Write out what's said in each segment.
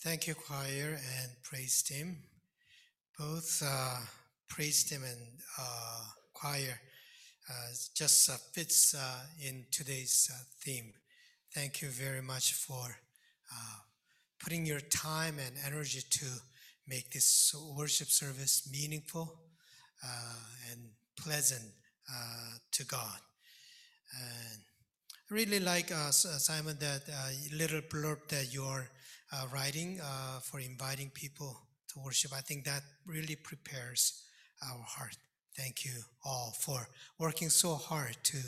Thank you, choir, and praised him. Both praised him and choir just fits in today's theme. Thank you very much for putting your time and energy to make this worship service meaningful and pleasant to God. And I really like, Simon, that little blurb that you're writing for inviting people to worship. I think that really prepares our heart. Thank you all for working so hard to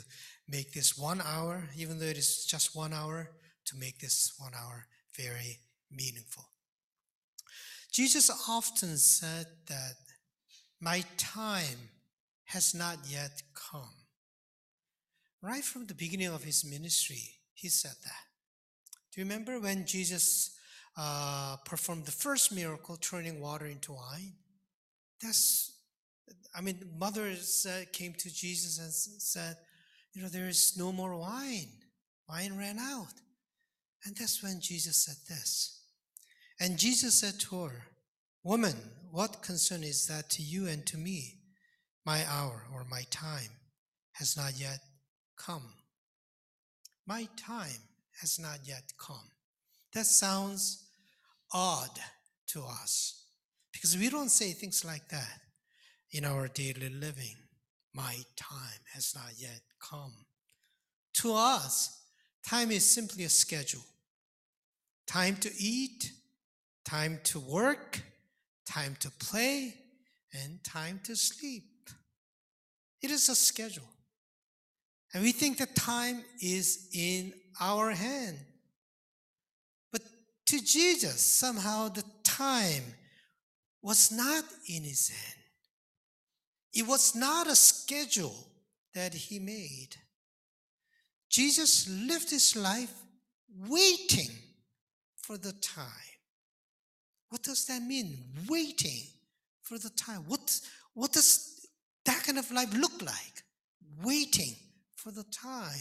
make this 1 hour, even though it is just 1 hour, to make this 1 hour very meaningful. Jesus often said that my time has not yet come. Right from the beginning of his ministry, he said that. Do you remember when Jesus performed the first miracle, turning water into wine? Mothers came to Jesus and said, there is no more wine. Wine ran out. And that's when Jesus said this. And Jesus said to her, "Woman, what concern is that to you and to me? My hour or my time has not yet come." My time has not yet come. That sounds odd to us because we don't say things like that in our daily living. My time has not yet come. To us, time is simply a schedule. Time to eat, time to work, time to play, and time to sleep. It is a schedule. And we think that time is in our hand. But to Jesus, somehow the time was not in his hand. It was not a schedule that he made. Jesus lived his life waiting for the time. What does that mean? Waiting for the time. What does that kind of life look like? Waiting for the time.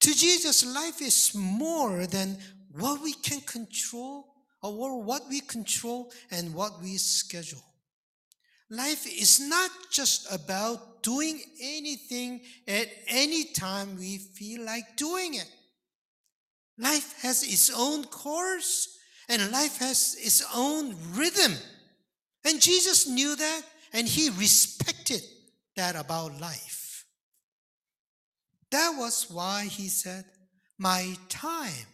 To Jesus, life is more than what we can control or what we control and what we schedule. Life is not just about doing anything at any time we feel like doing it. Life has its own course and life has its own rhythm. And Jesus knew that, and he respected that about life. That was why he said, "My time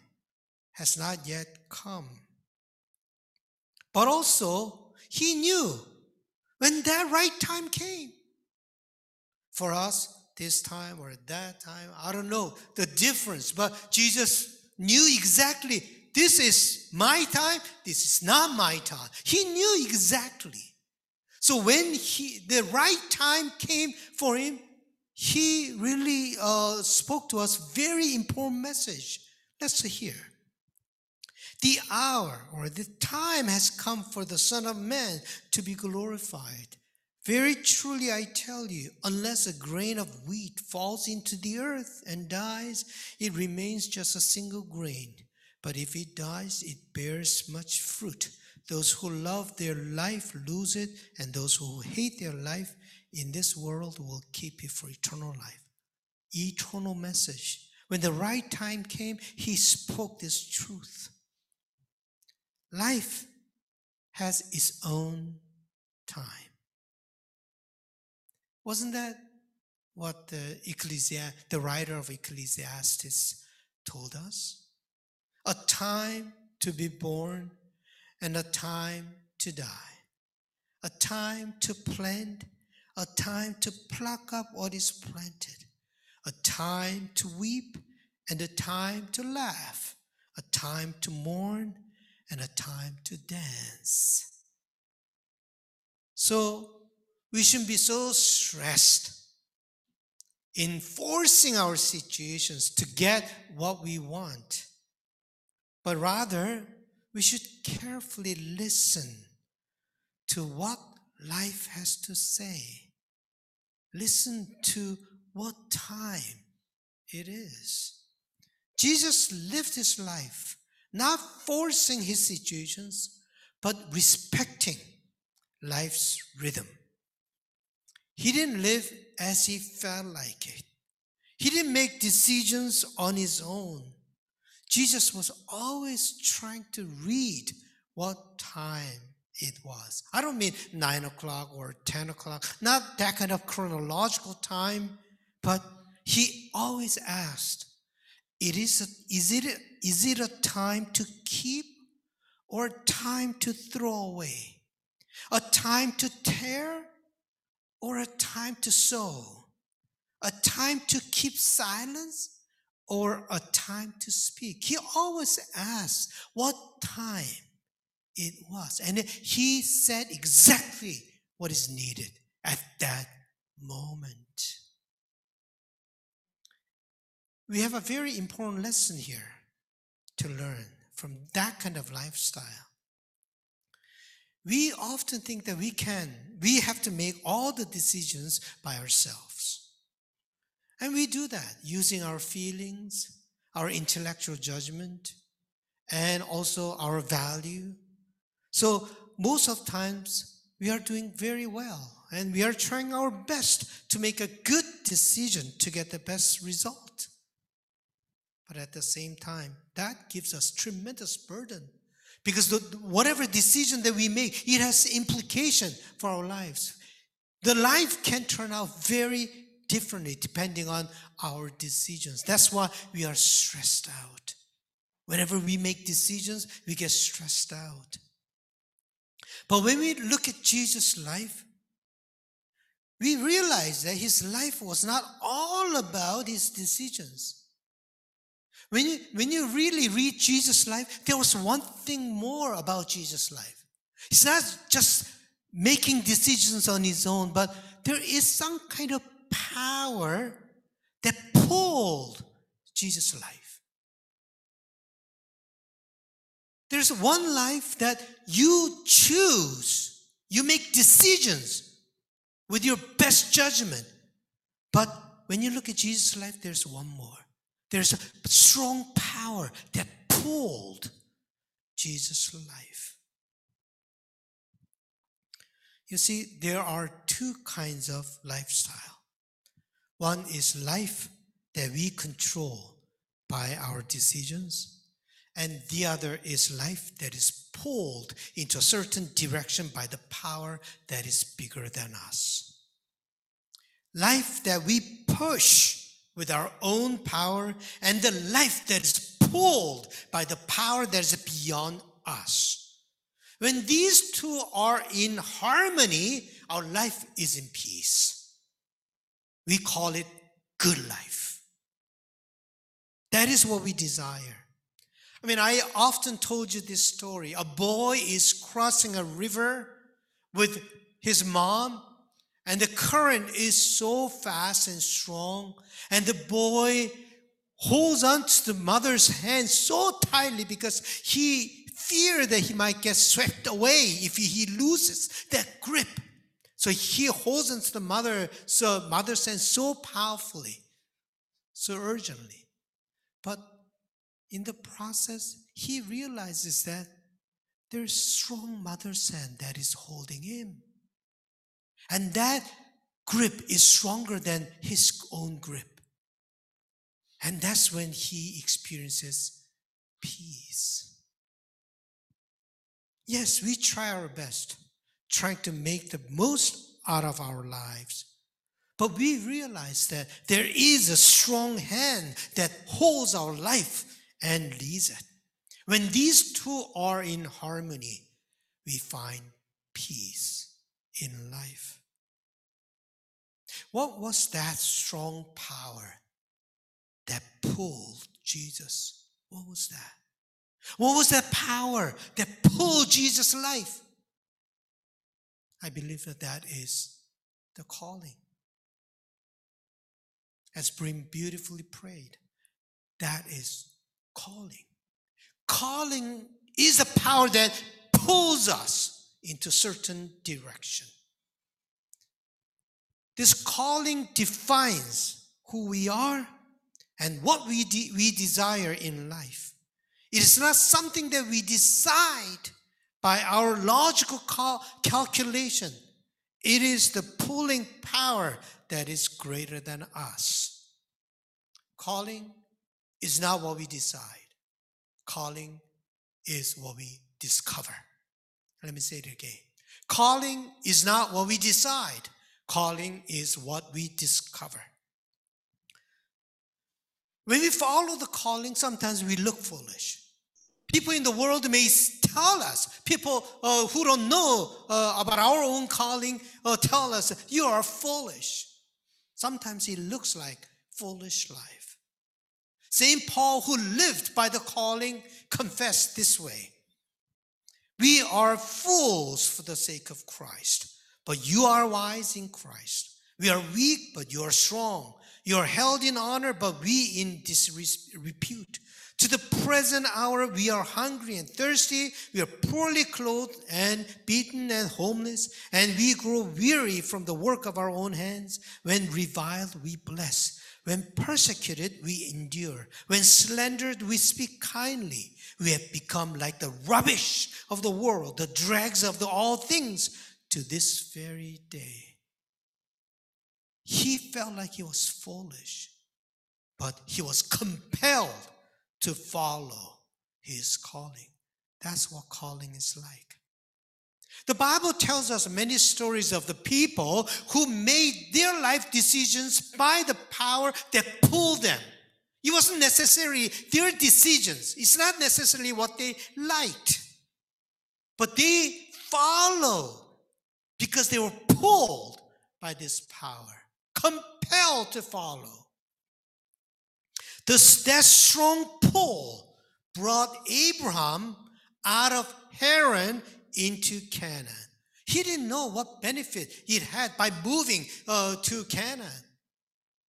has not yet come." But also, he knew when that right time came. For us, this time or that time, I don't know the difference, but Jesus knew exactly, this is my time, this is not my time. He knew exactly. So when the right time came for him, he really spoke to us very important message. Let's hear. The hour or the time has come for the Son of Man to be glorified. Very truly I tell you, unless a grain of wheat falls into the earth and dies, it remains just a single grain. But if it dies, it bears much fruit. Those who love their life lose it, and those who hate their life in this world will keep it for eternal life. Eternal message. When the right time came, he spoke this truth. Life has its own time. Wasn't that what the writer of Ecclesiastes told us? A time to be born and a time to die. A time to plant, a time to pluck up what is planted. A time to weep and a time to laugh. A time to mourn and a time to dance. So we shouldn't be so stressed in forcing our situations to get what we want, but rather we should carefully listen to what life has to say. Listen to what time it is. Jesus lived his life not forcing his situations, but respecting life's rhythm. He didn't live as he felt like it. He didn't make decisions on his own. Jesus was always trying to read what time it was. I don't mean 9 o'clock or 10 o'clock, not that kind of chronological time, but he always asked, Is it a time to keep or a time to throw away? A time to tear or a time to sow? A time to keep silence or a time to speak? He always asked what time it was. And he said exactly what is needed at that moment. We have a very important lesson here to learn from that kind of lifestyle. We often think that we have to make all the decisions by ourselves. And we do that using our feelings, our intellectual judgment, and also our value. So most of times we are doing very well and we are trying our best to make a good decision to get the best result. But at the same time, that gives us tremendous burden because whatever decision that we make, it has implication for our lives. The life can turn out very differently depending on our decisions. That's why we are stressed out. Whenever we make decisions, we get stressed out. But when we look at Jesus' life, we realize that his life was not all about his decisions. When you really read Jesus' life, there was one thing more about Jesus' life. He's not just making decisions on his own, but there is some kind of power that pulled Jesus' life. There's one life that you choose, you make decisions with your best judgment. But when you look at Jesus' life, there's one more. There's a strong power that pulled Jesus' life. You see, there are two kinds of lifestyle. One is life that we control by our decisions, and the other is life that is pulled into a certain direction by the power that is bigger than us. Life that we push with our own power, and the life that is pulled by the power that is beyond us. When these two are in harmony, our life is in peace. We call it good life. That is what we desire. I often told you this story. A boy is crossing a river with his mom, and the current is so fast and strong, and the boy holds onto the mother's hand so tightly because he feared that he might get swept away if he loses that grip. So he holds onto the mother's hand so powerfully, so urgently. But in the process, he realizes that there's strong mother's hand that is holding him. And that grip is stronger than his own grip. And that's when he experiences peace. Yes, we try our best, trying to make the most out of our lives. But we realize that there is a strong hand that holds our life and leads it. When these two are in harmony, we find peace in life. What was that strong power that pulled Jesus? What was that? What was that power that pulled Jesus' life? I believe that is the calling. As Brim beautifully prayed, that is calling. Calling is the power that pulls us into certain direction. This calling defines who we are and what we desire in life. It is not something that we decide by our logical calculation. It is the pulling power that is greater than us. Calling is not what we decide. Calling is what we discover. Let me say it again. Calling is not what we decide. Calling is what we discover. When we follow the calling, sometimes we look foolish. People in the world may tell us, people who don't know about our own calling tell us, you are foolish. Sometimes it looks like foolish life. St. Paul, who lived by the calling, confessed this way. We are fools for the sake of Christ, but you are wise in Christ. We are weak, but you are strong. You are held in honor, but we in disrepute. To the present hour, we are hungry and thirsty. We are poorly clothed and beaten and homeless, and we grow weary from the work of our own hands. When reviled, we bless. When persecuted, we endure. When slandered, we speak kindly. We have become like the rubbish of the world, the dregs of all things, to this very day. He felt like he was foolish, but he was compelled to follow his calling. That's what calling is like. The Bible tells us many stories of the people who made their life decisions by the power that pulled them. It wasn't necessarily their decisions. It's not necessarily what they liked. But they followed because they were pulled by this power, compelled to follow. That strong pull brought Abraham out of Haran into Canaan. He didn't know what benefit it had by moving to Canaan.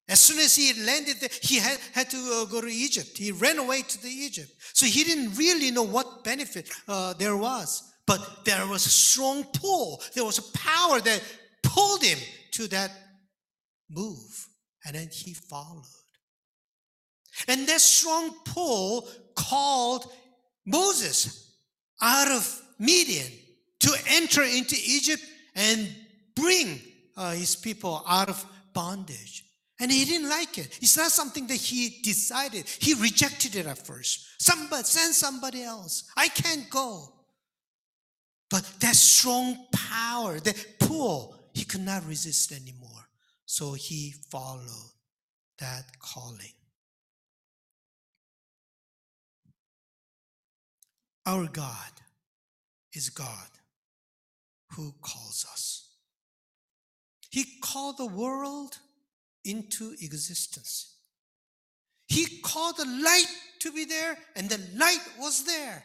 As soon as he landed there, he had to go to Egypt. He ran away to the Egypt. So he didn't really know what benefit there was. But there was a strong pull. There was a power that pulled him to that move. And then he followed. And that strong pull called Moses out of Midian to enter into Egypt and bring his people out of bondage. And he didn't like it. It's not something that he decided. He rejected it at first. Send somebody else. I can't go. But that strong power, that pull, he could not resist anymore. So he followed that calling. Our God is God who calls us. He called the world into existence. He called the light to be there, and the light was there.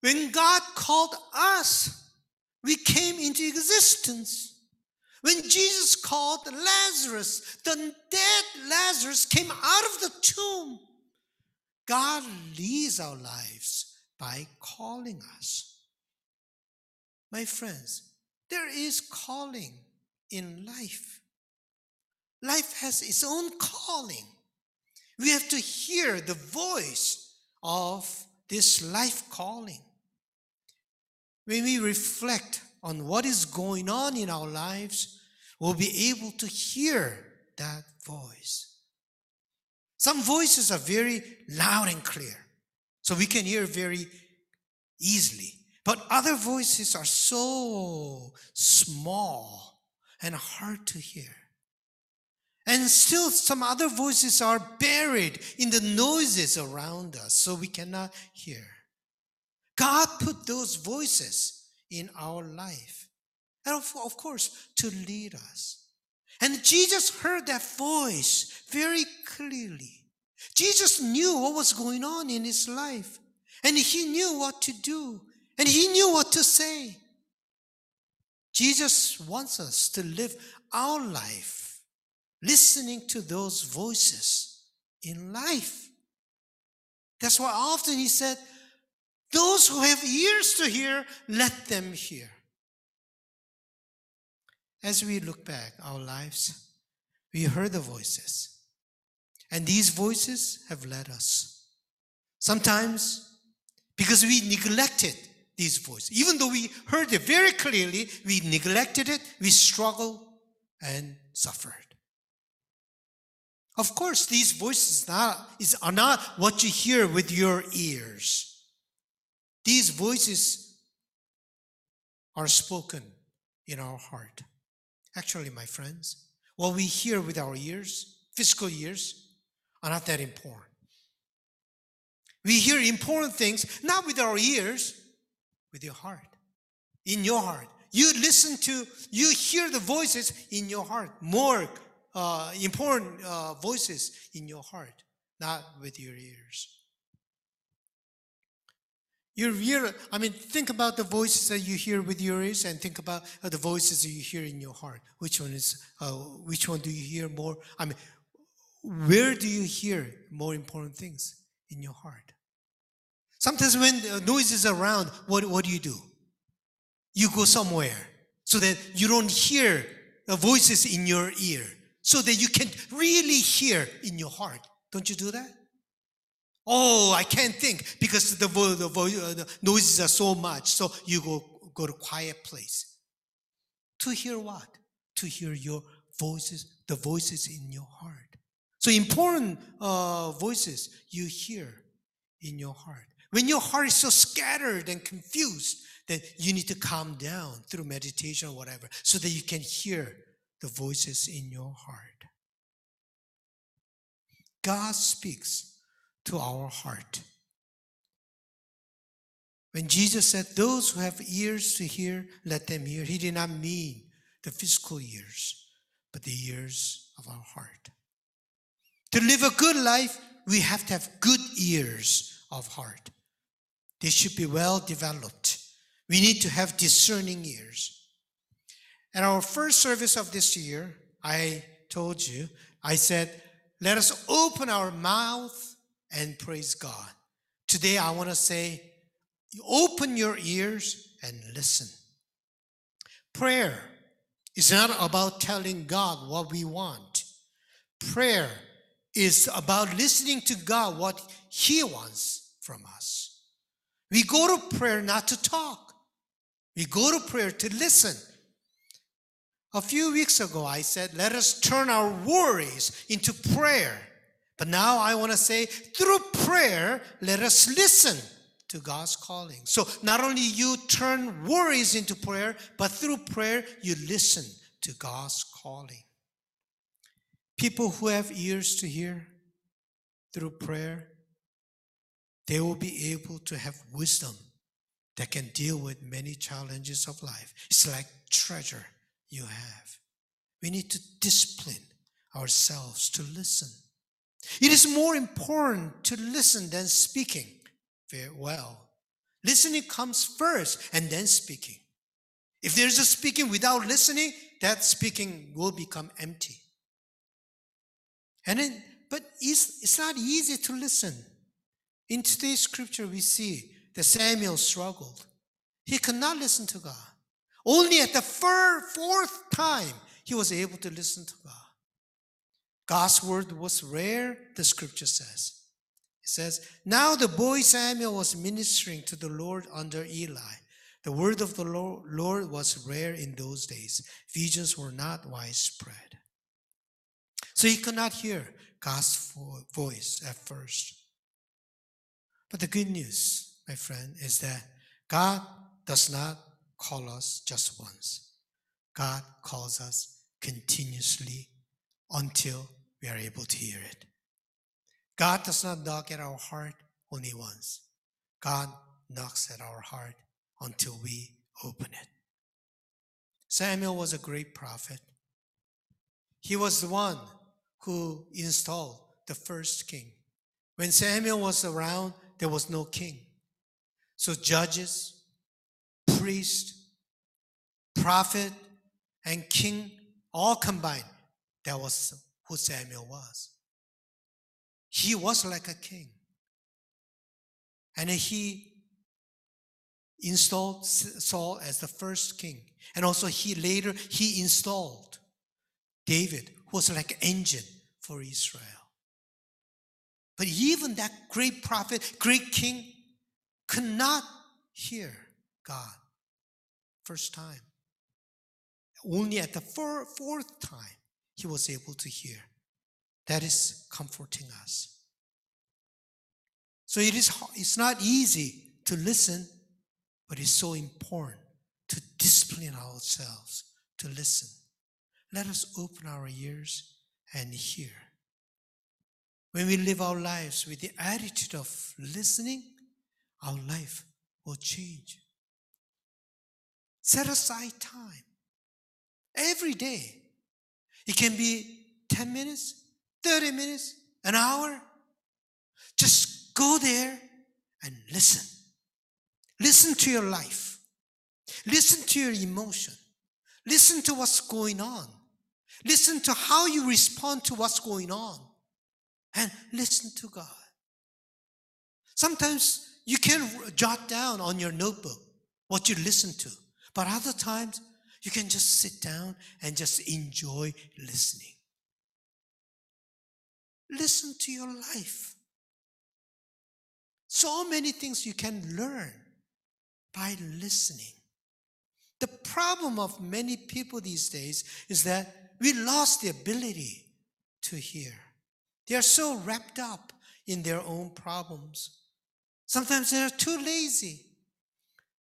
When God called us, we came into existence. When Jesus called Lazarus, the dead Lazarus came out of the tomb. God leads our lives by calling us. My friends, there is calling in life. Life has its own calling. We have to hear the voice of this life calling. When we reflect on what is going on in our lives, we'll be able to hear that voice. Some voices are very loud and clear, so we can hear very easily. But other voices are so small and hard to hear. And still some other voices are buried in the noises around us, so we cannot hear. God put those voices in our life, and of course, to lead us. And Jesus heard that voice very clearly. Jesus knew what was going on in his life, and he knew what to do, and he knew what to say. Jesus wants us to live our life listening to those voices in life. That's why often he said, those who have ears to hear, let them hear. As we look back our lives, we heard the voices. And these voices have led us. sometimes because we neglected these voices. Even though we heard it very clearly, we neglected it, we struggled and suffered. Of course, these voices are not what you hear with your ears. These voices are spoken in our heart. Actually, my friends, what we hear with our ears, physical ears, are not that important. We hear important things, not with our ears, with your heart, in your heart. You hear the voices in your heart, more important voices in your heart, not with your ears. Think about the voices that you hear with your ears, and think about the voices that you hear in your heart. Which one do you hear more? Where do you hear more important things? In your heart. Sometimes when noise is around, what do? You go somewhere so that you don't hear the voices in your ear, so that you can really hear in your heart. Don't you do that? Oh, I can't think because the noises are so much. So you go to a quiet place. To hear what? To hear your voices, the voices in your heart. So important voices you hear in your heart. When your heart is so scattered and confused, then you need to calm down through meditation or whatever, so that you can hear the voices in your heart. God speaks to our heart. When Jesus said, "Those who have ears to hear, let them hear," he did not mean the physical ears, but the ears of our heart. To live a good life, we have to have good ears of heart. They should be well developed. We need to have discerning ears. At our first service of this year, I said, let us open our mouth and praise God. Today, I want to say, open your ears and listen. Prayer is not about telling God what we want. Prayer is about listening to God, what He wants from us. We go to prayer not to talk. We go to prayer to listen. A few weeks ago, I said, let us turn our worries into prayer. But now I want to say, through prayer, let us listen to God's calling. So not only you turn worries into prayer, but through prayer, you listen to God's calling. People who have ears to hear through prayer, they will be able to have wisdom that can deal with many challenges of life. It's like treasure you have. We need to discipline ourselves to listen. It is more important to listen than speaking. Well, listening comes first and then speaking. If there's a speaking without listening, that speaking will become empty. But it's not easy to listen. In today's scripture, we see that Samuel struggled. He could not listen to God. Only at the fourth time, he was able to listen to God. God's word was rare, the scripture says. It says, now the boy Samuel was ministering to the Lord under Eli. The word of the Lord was rare in those days. Visions were not widespread. So he could not hear God's voice at first. But the good news, my friend, is that God does not call us just once. God calls us continuously until we are able to hear it. God does not knock at our heart only once. God knocks at our heart until we open it. Samuel was a great prophet. He was the one who installed the first king. When Samuel was around, there was no king. So judges, priest, prophet, and king all combined. That was who Samuel was. He was like a king. And he installed Saul as the first king. And also he installed David, who was like an engine for Israel. But even that great prophet, great king, could not hear God first time. Only at the fourth time he was able to hear. That is comforting us. So it's not easy to listen, but it's so important to discipline ourselves to listen. Let us open our ears and hear. When we live our lives with the attitude of listening, our life will change. Set aside time. Every day. It can be 10 minutes, 30 minutes, an hour. Just go there and listen. Listen to your life. Listen to your emotion. Listen to what's going on. Listen to how you respond to what's going on. And listen to God. Sometimes you can jot down on your notebook what you listen to. But other times, you can just sit down and just enjoy listening. Listen to your life. So many things you can learn by listening. The problem of many people these days is that we lost the ability to hear. They are so wrapped up in their own problems. Sometimes they are too lazy.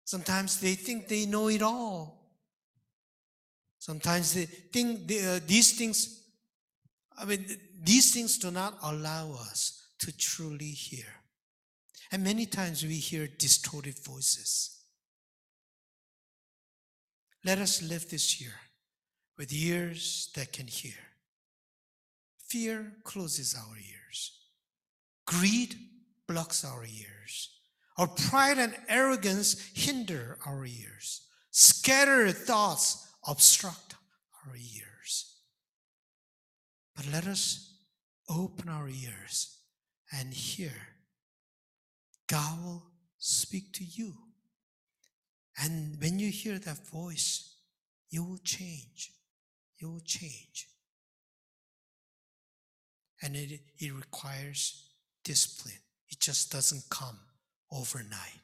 Sometimes they think they know it all. Sometimes they think these things do not allow us to truly hear. And many times we hear distorted voices. Let us live this year with ears that can hear. Fear closes our ears. Greed blocks our ears. Our pride and arrogance hinder our ears. Scattered thoughts obstruct our ears. But let us open our ears and hear. God will speak to you. And when you hear that voice, you will change. You will change. And it requires discipline. It just doesn't come overnight.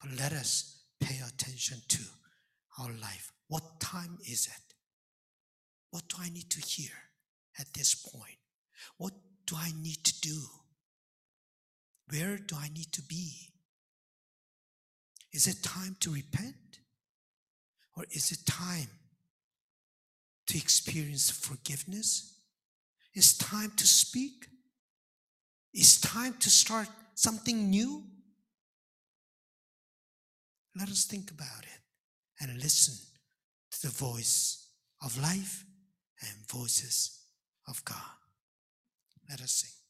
But let us pay attention to our life. What time is it? What do I need to hear at this point? What do I need to do? Where do I need to be? Is it time to repent? Or is it time to experience forgiveness? Is it time to speak? Is it time to start something new? Let us think about it. And listen to the voice of life and voices of God. Let us sing.